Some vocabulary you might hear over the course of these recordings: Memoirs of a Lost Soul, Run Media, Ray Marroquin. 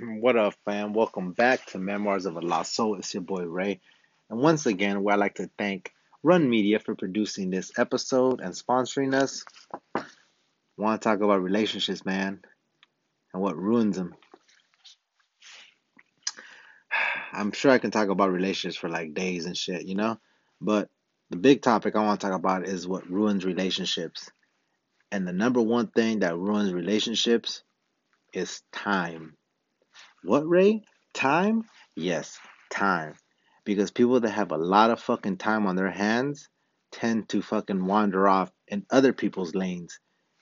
What up, fam? Welcome back to Memoirs of a Lost Soul. It's your boy Ray. And once again, I'd like to thank Run Media for producing this episode and sponsoring us. Want to talk about relationships, man, and what ruins them. I'm sure I can talk about relationships for like days and shit, you know? But the big topic I want to talk about is what ruins relationships. And the number one thing that ruins relationships is time. What, Ray? Time? Yes, time. Because people that have a lot of fucking time on their hands tend to fucking wander off in other people's lanes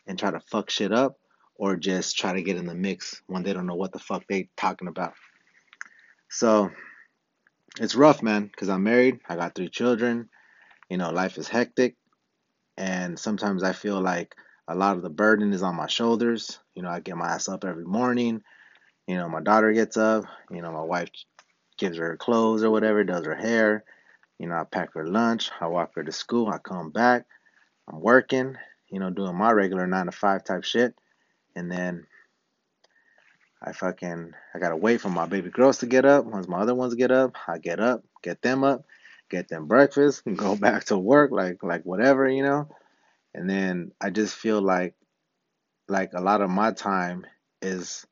and try to fuck shit up or just try to get in the mix when they don't know what the fuck they talking about. So it's rough, man, because I'm married. I got 3 children. You know, life is hectic. And sometimes I feel like a lot of the burden is on my shoulders. You know, I get my ass up every morning. You know, my daughter gets up. You know, my wife gives her clothes or whatever, does her hair. You know, I pack her lunch. I walk her to school. I come back. I'm working, you know, doing my regular 9-to-5 type shit. And then I got to wait for my baby girls to get up. Once my other ones get up, I get up, get them up, get them breakfast, and go back to work, like whatever, you know. And then I just feel like a lot of my time is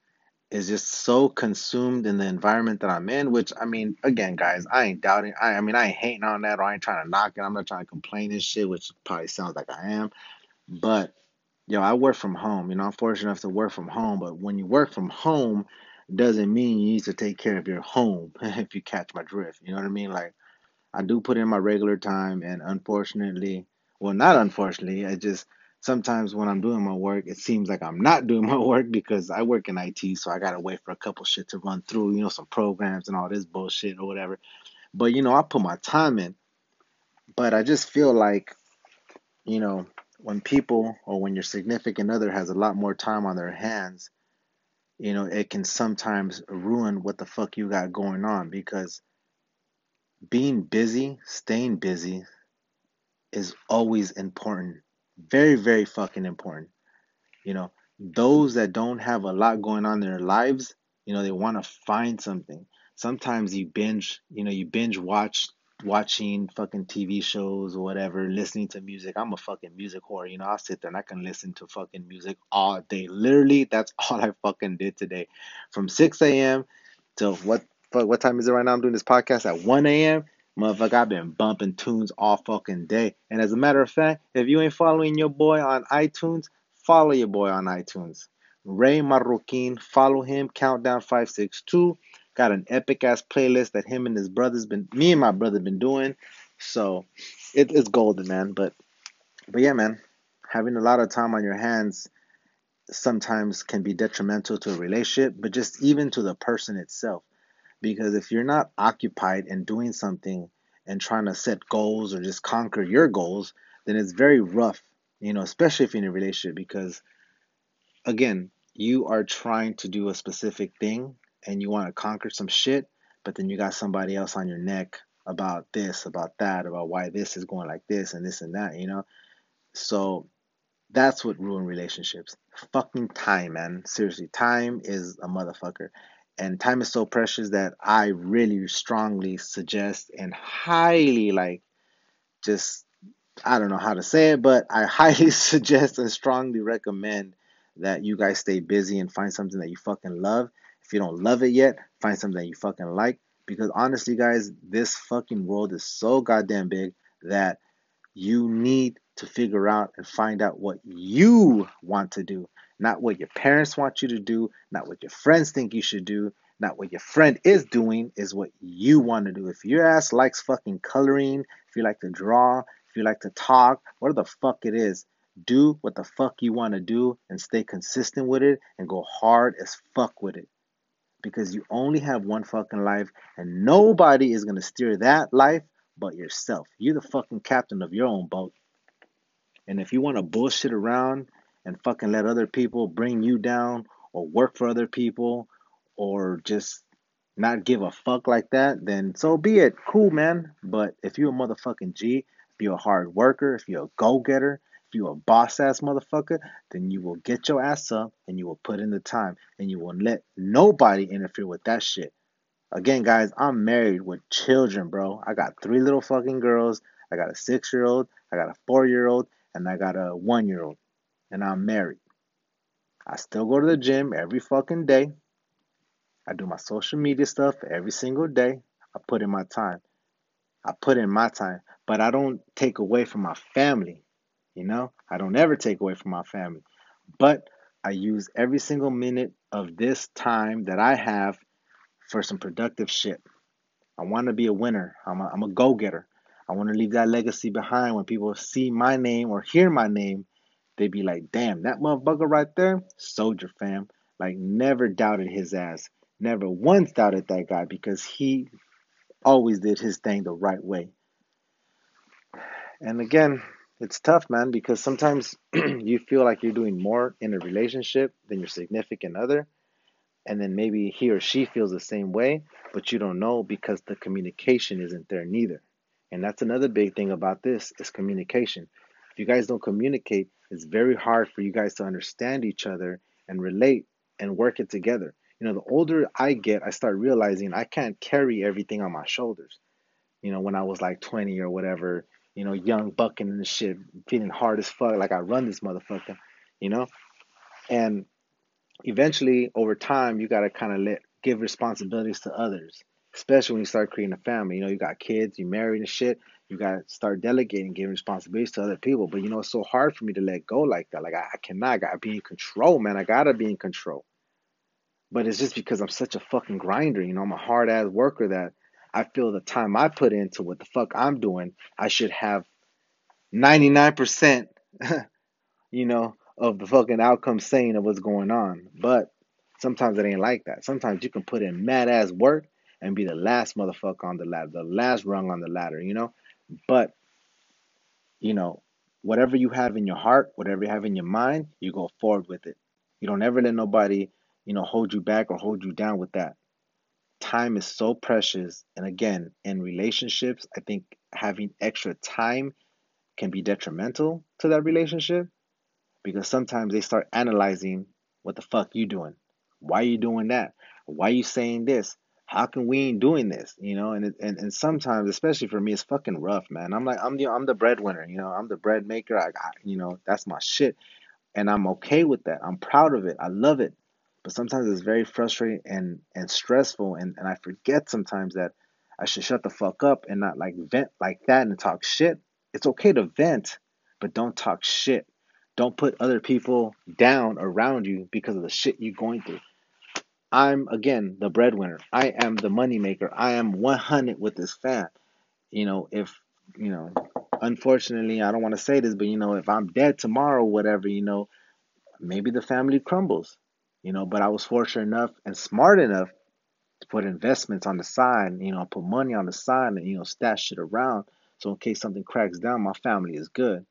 just so consumed in the environment that I'm in, which, I mean, again, guys, I ain't doubting. I ain't hating on that, or I ain't trying to knock it. I'm not trying to complain and shit, which probably sounds like I am. But, yo, I work from home. You know, I'm fortunate enough to work from home. But when you work from home, doesn't mean you need to take care of your home, if you catch my drift. You know what I mean? Like, I do put in my regular time, and not unfortunately, I just... sometimes when I'm doing my work, it seems like I'm not doing my work because I work in IT, so I got to wait for a couple shit to run through, you know, some programs and all this bullshit or whatever. But, you know, I put my time in. But I just feel like, you know, when people or when your significant other has a lot more time on their hands, you know, it can sometimes ruin what the fuck you got going on, because being busy, staying busy is always important. Very, very fucking important. You know, those that don't have a lot going on in their lives, you know, they want to find something. Sometimes you binge watching fucking TV shows or whatever, listening to music. I'm a fucking music whore, you know. I'll sit there and I can listen to fucking music all day. Literally, that's all I fucking did today. From 6 a.m. to what time is it right now? I'm doing this podcast at 1 a.m. Motherfucker, I've been bumping tunes all fucking day. And as a matter of fact, if you ain't following your boy on iTunes, follow your boy on iTunes. Ray Marroquin, follow him, Countdown 562. Got an epic-ass playlist that him and his brother's been, me and my brother been doing. So, it's golden, man. But yeah, man, having a lot of time on your hands sometimes can be detrimental to a relationship, but just even to the person itself. Because if you're not occupied in doing something and trying to set goals or just conquer your goals, then it's very rough, you know, especially if you're in a relationship, because, again, you are trying to do a specific thing and you want to conquer some shit, but then you got somebody else on your neck about this, about that, about why this is going like this and this and that, you know. So that's what ruins relationships. Fucking time, man. Seriously, time is a motherfucker. And time is so precious that I really strongly suggest and highly, I don't know how to say it, but I highly suggest and strongly recommend that you guys stay busy and find something that you fucking love. If you don't love it yet, find something that you fucking like. Because honestly, guys, this fucking world is so goddamn big that you need to figure out and find out what you want to do. Not what your parents want you to do, not what your friends think you should do, not what your friend is doing, is what you want to do. If your ass likes fucking coloring, if you like to draw, if you like to talk, whatever the fuck it is, do what the fuck you want to do and stay consistent with it and go hard as fuck with it. Because you only have one fucking life and nobody is going to steer that life but yourself. You're the fucking captain of your own boat. And if you want to bullshit around and fucking let other people bring you down or work for other people or just not give a fuck like that, then so be it. Cool, man. But if you're a motherfucking G, if you're a hard worker, if you're a go-getter, if If you're a boss-ass motherfucker, then you will get your ass up and you will put in the time and you will let nobody interfere with that shit. Again, guys, I'm married with children, bro. I got 3 little fucking girls. I got a 6-year-old, I got a 4-year-old, and I got a 1-year-old. And I'm married. I still go to the gym every fucking day. I do my social media stuff every single day. I put in my time. I put in my time. But I don't take away from my family. You know, I don't ever take away from my family. But I use every single minute of this time that I have for some productive shit. I want to be a winner. I'm a go-getter. I want to leave that legacy behind. When people see my name or hear my name, they be like, damn, that motherfucker right there, soldier fam. Like, never doubted his ass. Never once doubted that guy because he always did his thing the right way. And again, it's tough, man, because sometimes you feel like you're doing more in a relationship than your significant other. And then maybe he or she feels the same way, but you don't know because the communication isn't there neither. And that's another big thing about this is communication. If you guys don't communicate, it's very hard for you guys to understand each other and relate and work it together. You know, the older I get, I start realizing I can't carry everything on my shoulders. You know, when I was like 20 or whatever, you know, young bucking and shit, feeling hard as fuck, like I run this motherfucker, you know? And eventually, over time, you got to kind of give responsibilities to others. Especially when you start creating a family. You know, you got kids, you married and shit. You got to start delegating, giving responsibilities to other people. But, you know, it's so hard for me to let go like that. Like, I cannot. I got to be in control, man. I got to be in control. But it's just because I'm such a fucking grinder. You know, I'm a hard-ass worker that I feel the time I put into what the fuck I'm doing, I should have 99%, you know, of the fucking outcome saying of what's going on. But sometimes it ain't like that. Sometimes you can put in mad-ass work and be the last motherfucker on the ladder, the last rung on the ladder, you know? But, you know, whatever you have in your heart, whatever you have in your mind, you go forward with it. You don't ever let nobody, you know, hold you back or hold you down with that. Time is so precious. And again, in relationships, I think having extra time can be detrimental to that relationship because sometimes they start analyzing what the fuck you doing. Why are you doing that? Why are you saying this? How can we ain't doing this, you know? And sometimes, especially for me, it's fucking rough, man. I'm like, I'm the breadwinner, you know? I'm the bread maker. You know, that's my shit. And I'm okay with that. I'm proud of it. I love it. But sometimes it's very frustrating and stressful. And I forget sometimes that I should shut the fuck up and not like vent like that and talk shit. It's okay to vent, but don't talk shit. Don't put other people down around you because of the shit you're going through. I'm, again, the breadwinner. I am the moneymaker. I am 100 with this fan. You know, if, you know, unfortunately, I don't want to say this, but, you know, if I'm dead tomorrow, whatever, you know, maybe the family crumbles, you know, but I was fortunate enough and smart enough to put investments on the side, you know, put money on the side and, you know, stash it around. So in case something cracks down, my family is good.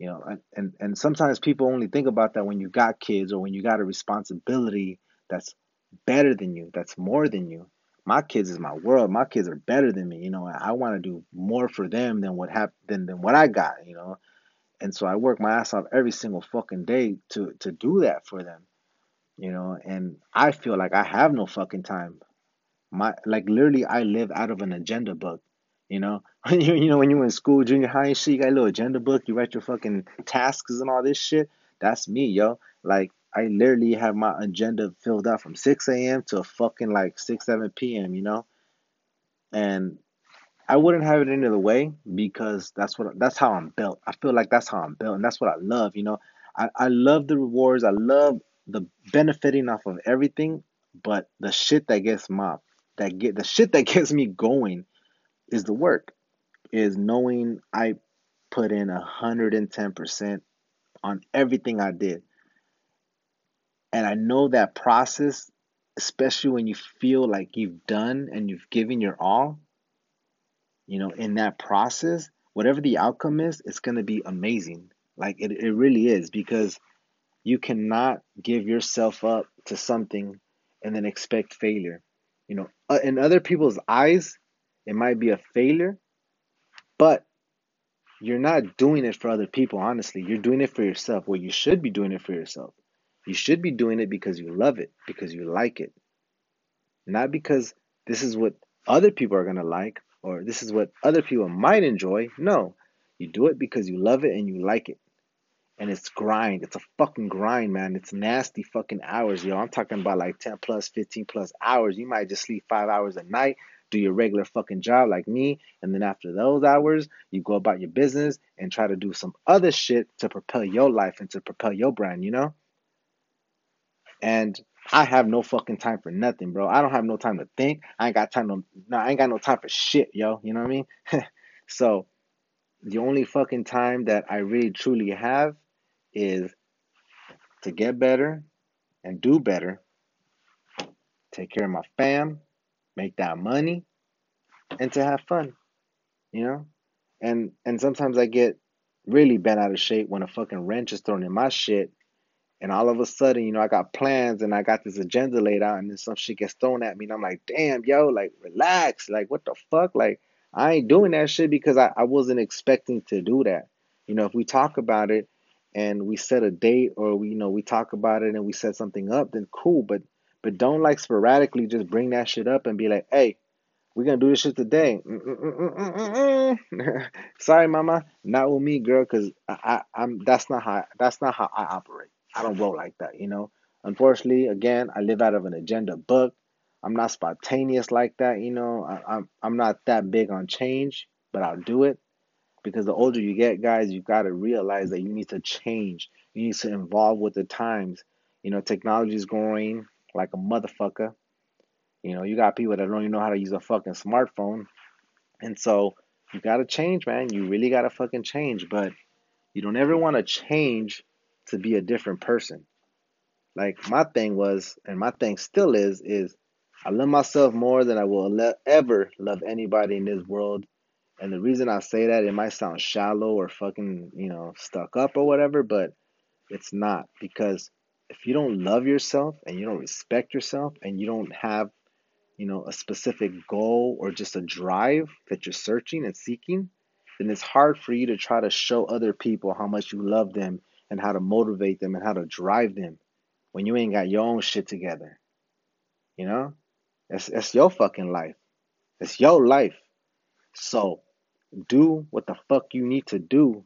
You know, and sometimes people only think about that when you got kids or when you got a responsibility that's better than you, that's more than you. My kids is my world. My kids are better than me, you know. I want to do more for them than what than what I got, you know. And so I work my ass off every single fucking day to do that for them, you know. And I feel like I have no fucking time. My, like, literally, I live out of an agenda book, you know. You know, when you were in school, junior high and shit, you got a little agenda book. You write your fucking tasks and all this shit. That's me, yo. Like, I literally have my agenda filled out from 6 a.m. to fucking like 6, 7 p.m., you know? And I wouldn't have it any other way because that's how I'm built. I feel like that's how I'm built, and that's what I love, you know? I love the rewards. I love the benefiting off of everything, but the shit that gets mopped, the shit that gets me going is the work, is knowing I put in 110% on everything I did. And I know that process, especially when you feel like you've done and you've given your all, you know, in that process, whatever the outcome is, it's going to be amazing. Like, it really is, because you cannot give yourself up to something and then expect failure. You know, in other people's eyes, it might be a failure, but you're not doing it for other people, honestly. You're doing it for yourself. Well, you should be doing it for yourself. You should be doing it because you love it, because you like it. Not because this is what other people are going to like or this is what other people might enjoy. No, you do it because you love it and you like it. And it's grind. It's a fucking grind, man. It's nasty fucking hours, yo. I'm talking about like 10 plus, 15 plus hours. You might just sleep 5 hours a night, do your regular fucking job like me, and then after those hours, you go about your business and try to do some other shit to propel your life and to propel your brand, you know? And I have no fucking time for nothing, bro. I don't have no time to think. I ain't got no time for shit, yo. You know what I mean? So the only fucking time that I really truly have is to get better and do better, take care of my fam, make that money, and to have fun, you know? And sometimes I get really bent out of shape when a fucking wrench is thrown in my shit, and all of a sudden, you know, I got plans and I got this agenda laid out, and then some shit gets thrown at me, and I'm like, damn, yo, like, relax, like, what the fuck? Like, I ain't doing that shit because I wasn't expecting to do that. You know, if we talk about it, and we set a date, or we, you know, we talk about it and we set something up, then cool. But don't like sporadically just bring that shit up and be like, hey, we're gonna do this shit today. Sorry, mama, not with me, girl, because that's not how I operate. I don't roll like that, you know. Unfortunately, again, I live out of an agenda book. I'm not spontaneous like that, you know. I'm not that big on change, but I'll do it. Because the older you get, guys, you've got to realize that you need to change. You need to evolve with the times. You know, technology is growing like a motherfucker. You know, you got people that don't even know how to use a fucking smartphone. And so you got to change, man. You really got to fucking change. But you don't ever want to change to be a different person. Like my thing was, and my thing still is I love myself more than I will ever love anybody in this world. And the reason I say that, it might sound shallow or fucking, you know, stuck up or whatever, but it's not. Because if you don't love yourself and you don't respect yourself and you don't have, you know, a specific goal or just a drive that you're searching and seeking, then it's hard for you to try to show other people how much you love them and how to motivate them and how to drive them when you ain't got your own shit together. You know, that's your fucking life. It's your life. So do what the fuck you need to do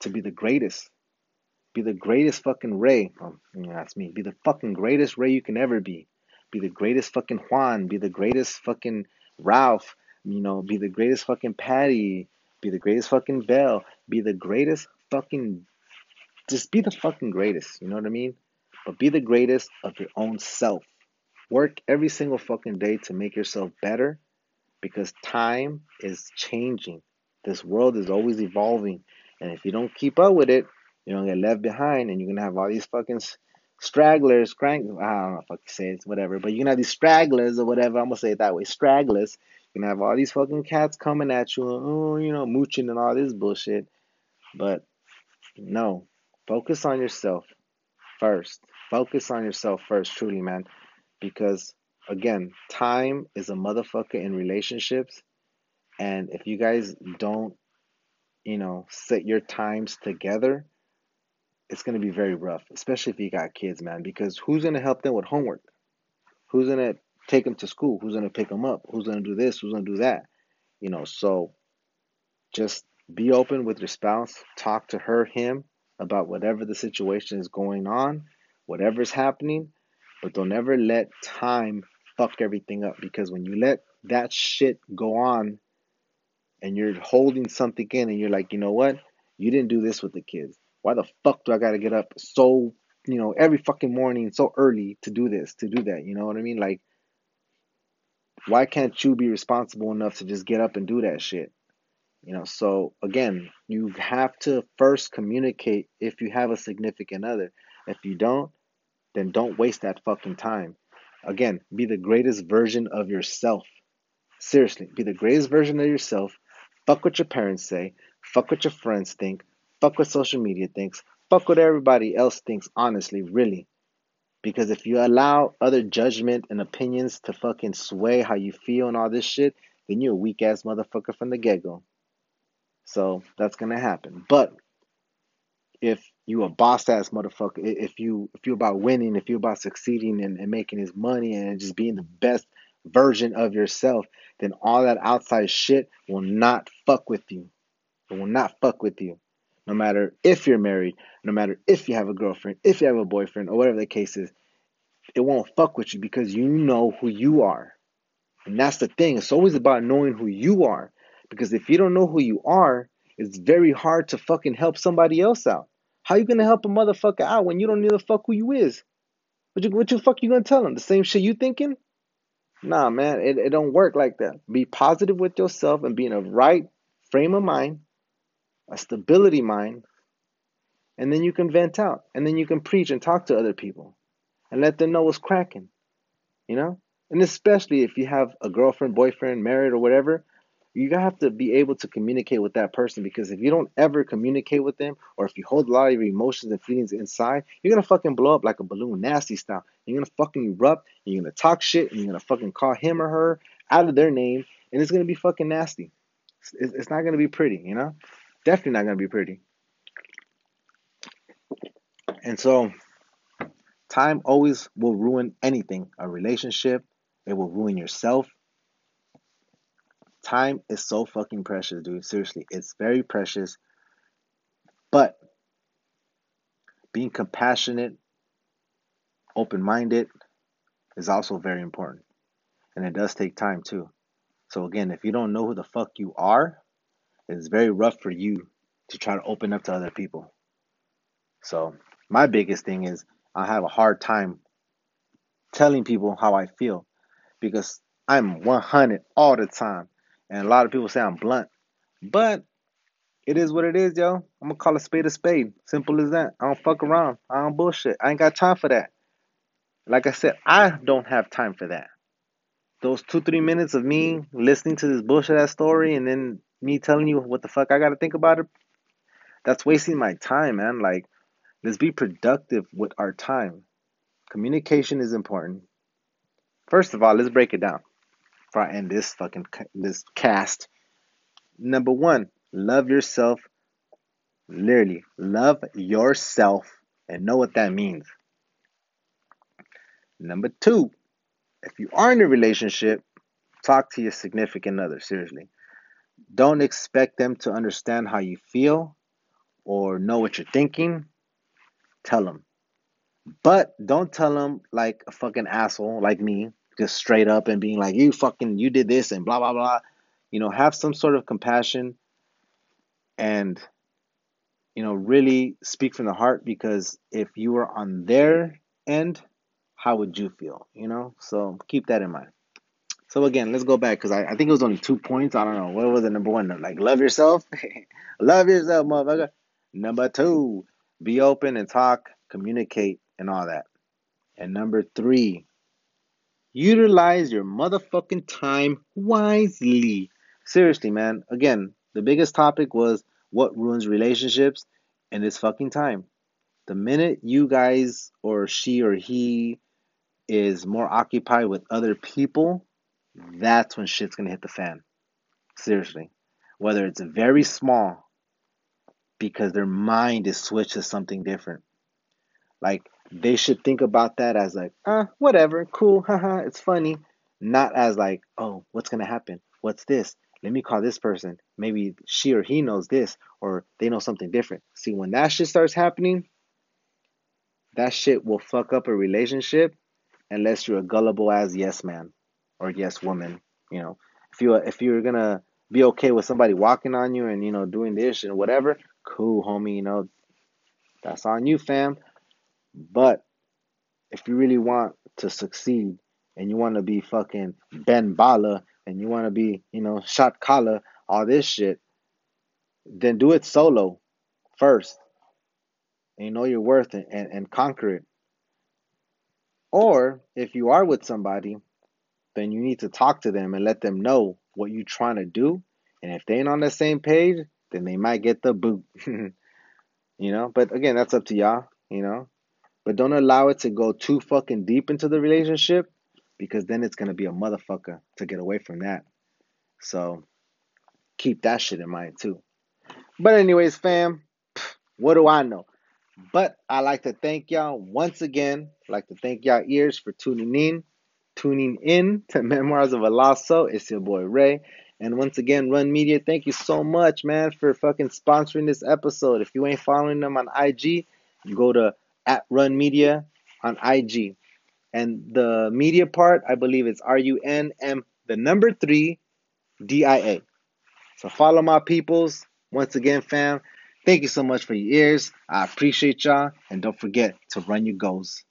to be the greatest. Be the greatest fucking Ray. That's me. Be the fucking greatest Ray you can ever be. Be the greatest fucking Juan. Be the greatest fucking Ralph. You know, be the greatest fucking Patty. Be the greatest fucking Belle. Be the greatest fucking... Just be the fucking greatest. You know what I mean? But be the greatest of your own self. Work every single fucking day to make yourself better. Because time is changing. This world is always evolving. And if you don't keep up with it, you're going to get left behind. And you're going to have all these fucking stragglers. I don't know if I can say it, whatever. But you're going to have these stragglers or whatever. I'm going to say it that way. Stragglers. You're going to have all these fucking cats coming at you. Oh, you know, mooching and all this bullshit. But no. Focus on yourself first. Focus on yourself first, truly, man. Because... again, time is a motherfucker in relationships. And if you guys don't, you know, set your times together, it's going to be very rough, especially if you got kids, man, because who's going to help them with homework? Who's going to take them to school? Who's going to pick them up? Who's going to do this? Who's going to do that? You know, so just be open with your spouse. Talk to her, him about whatever the situation is going on, whatever's happening. But don't ever let time fuck everything up, because when you let that shit go on and you're holding something in and you're like, you know what? You didn't do this with the kids. Why the fuck do I got to get up so, you know, every fucking morning so early to do this, to do that? You know what I mean? Like, why can't you be responsible enough to just get up and do that shit? You know, so again, you have to first communicate if you have a significant other. If you don't, then don't waste that fucking time. Again, be the greatest version of yourself. Seriously, be the greatest version of yourself. Fuck what your parents say. Fuck what your friends think. Fuck what social media thinks. Fuck what everybody else thinks, honestly, really. Because if you allow other judgment and opinions to fucking sway how you feel and all this shit, then you're a weak-ass motherfucker from the get-go. So that's gonna happen. But if you a boss ass motherfucker, if you about winning, if you about succeeding and making his money and just being the best version of yourself, then all that outside shit will not fuck with you. It will not fuck with you. No matter if you're married, no matter if you have a girlfriend, if you have a boyfriend, or whatever the case is, it won't fuck with you because you know who you are. And that's the thing. It's always about knowing who you are. Because if you don't know who you are, it's very hard to fucking help somebody else out. How you gonna help a motherfucker out when you don't know the fuck who you is? What the fuck you gonna tell him? The same shit you thinking? Nah, man, it don't work like that. Be positive with yourself and be in a right frame of mind, a stability mind, and then you can vent out. And then you can preach and talk to other people and let them know what's cracking, you know? And especially if you have a girlfriend, boyfriend, married, or whatever, you have to be able to communicate with that person, because if you don't ever communicate with them, or if you hold a lot of your emotions and feelings inside, you're going to fucking blow up like a balloon, nasty style. You're going to fucking erupt, and you're going to talk shit, and you're going to fucking call him or her out of their name, and it's going to be fucking nasty. It's not going to be pretty, you know? Definitely not going to be pretty. And so time always will ruin anything. A relationship, it will ruin yourself. Time is so fucking precious, dude. Seriously, it's very precious. But being compassionate, open-minded is also very important. And it does take time, too. So again, if you don't know who the fuck you are, it's very rough for you to try to open up to other people. So my biggest thing is I have a hard time telling people how I feel because I'm 100 all the time. And a lot of people say I'm blunt. But it is what it is, yo. I'm going to call a spade. Simple as that. I don't fuck around. I don't bullshit. I ain't got time for that. Like I said, I don't have time for that. Those 2-3 minutes of me listening to this bullshit-ass story and then me telling you what the fuck I got to think about it, that's wasting my time, man. Like, let's be productive with our time. Communication is important. First of all, let's break it down. Before I end this fucking this cast. Number one, love yourself. Literally, love yourself and know what that means. Number two, if you are in a relationship, talk to your significant other. Seriously, don't expect them to understand how you feel or know what you're thinking. Tell them, but don't tell them like a fucking asshole like me. Just straight up and being like, you did this and blah, blah, blah. You know, have some sort of compassion and, you know, really speak from the heart, because if you were on their end, how would you feel? You know, so keep that in mind. So again, let's go back because I think it was only 2 points. I don't know. What was the number one? Like, love yourself. Love yourself, motherfucker. Number two, be open and talk, communicate and all that. And number three, utilize your motherfucking time wisely. Seriously, man. Again, the biggest topic was what ruins relationships, and it's fucking time. The minute you guys or she or he is more occupied with other people, that's when shit's going to hit the fan. Seriously. Whether it's very small because their mind is switched to something different. Like, they should think about that as like, whatever, cool, haha, it's funny. Not as like, oh, what's going to happen? What's this? Let me call this person. Maybe she or he knows this, or they know something different. See, when that shit starts happening, that shit will fuck up a relationship unless you're a gullible ass yes man or yes woman. You know, if you're going to be okay with somebody walking on you and, you know, doing this and whatever, cool, homie, you know, that's on you, fam. But if you really want to succeed and you want to be fucking Ben Bala and you want to be, you know, shot caller, all this shit, then do it solo first. And you know your worth and conquer it. Or if you are with somebody, then you need to talk to them and let them know what you're trying to do. And if they ain't on the same page, then they might get the boot. You know, but again, that's up to y'all, you know. But don't allow it to go too fucking deep into the relationship, because then it's going to be a motherfucker to get away from that. So keep that shit in mind too. But anyways, fam, what do I know? But I like to thank y'all once again. I'd like to thank y'all ears for tuning in to Memoirs of a Lost Soul. It's your boy Ray. And once again, Run Media, thank you so much, man, for fucking sponsoring this episode. If you ain't following them on IG, you go to @RunMedia on IG. And the media part, I believe it's RUNM3DIA. So follow my peoples. Once again, fam, thank you so much for your ears. I appreciate y'all. And don't forget to run your goals.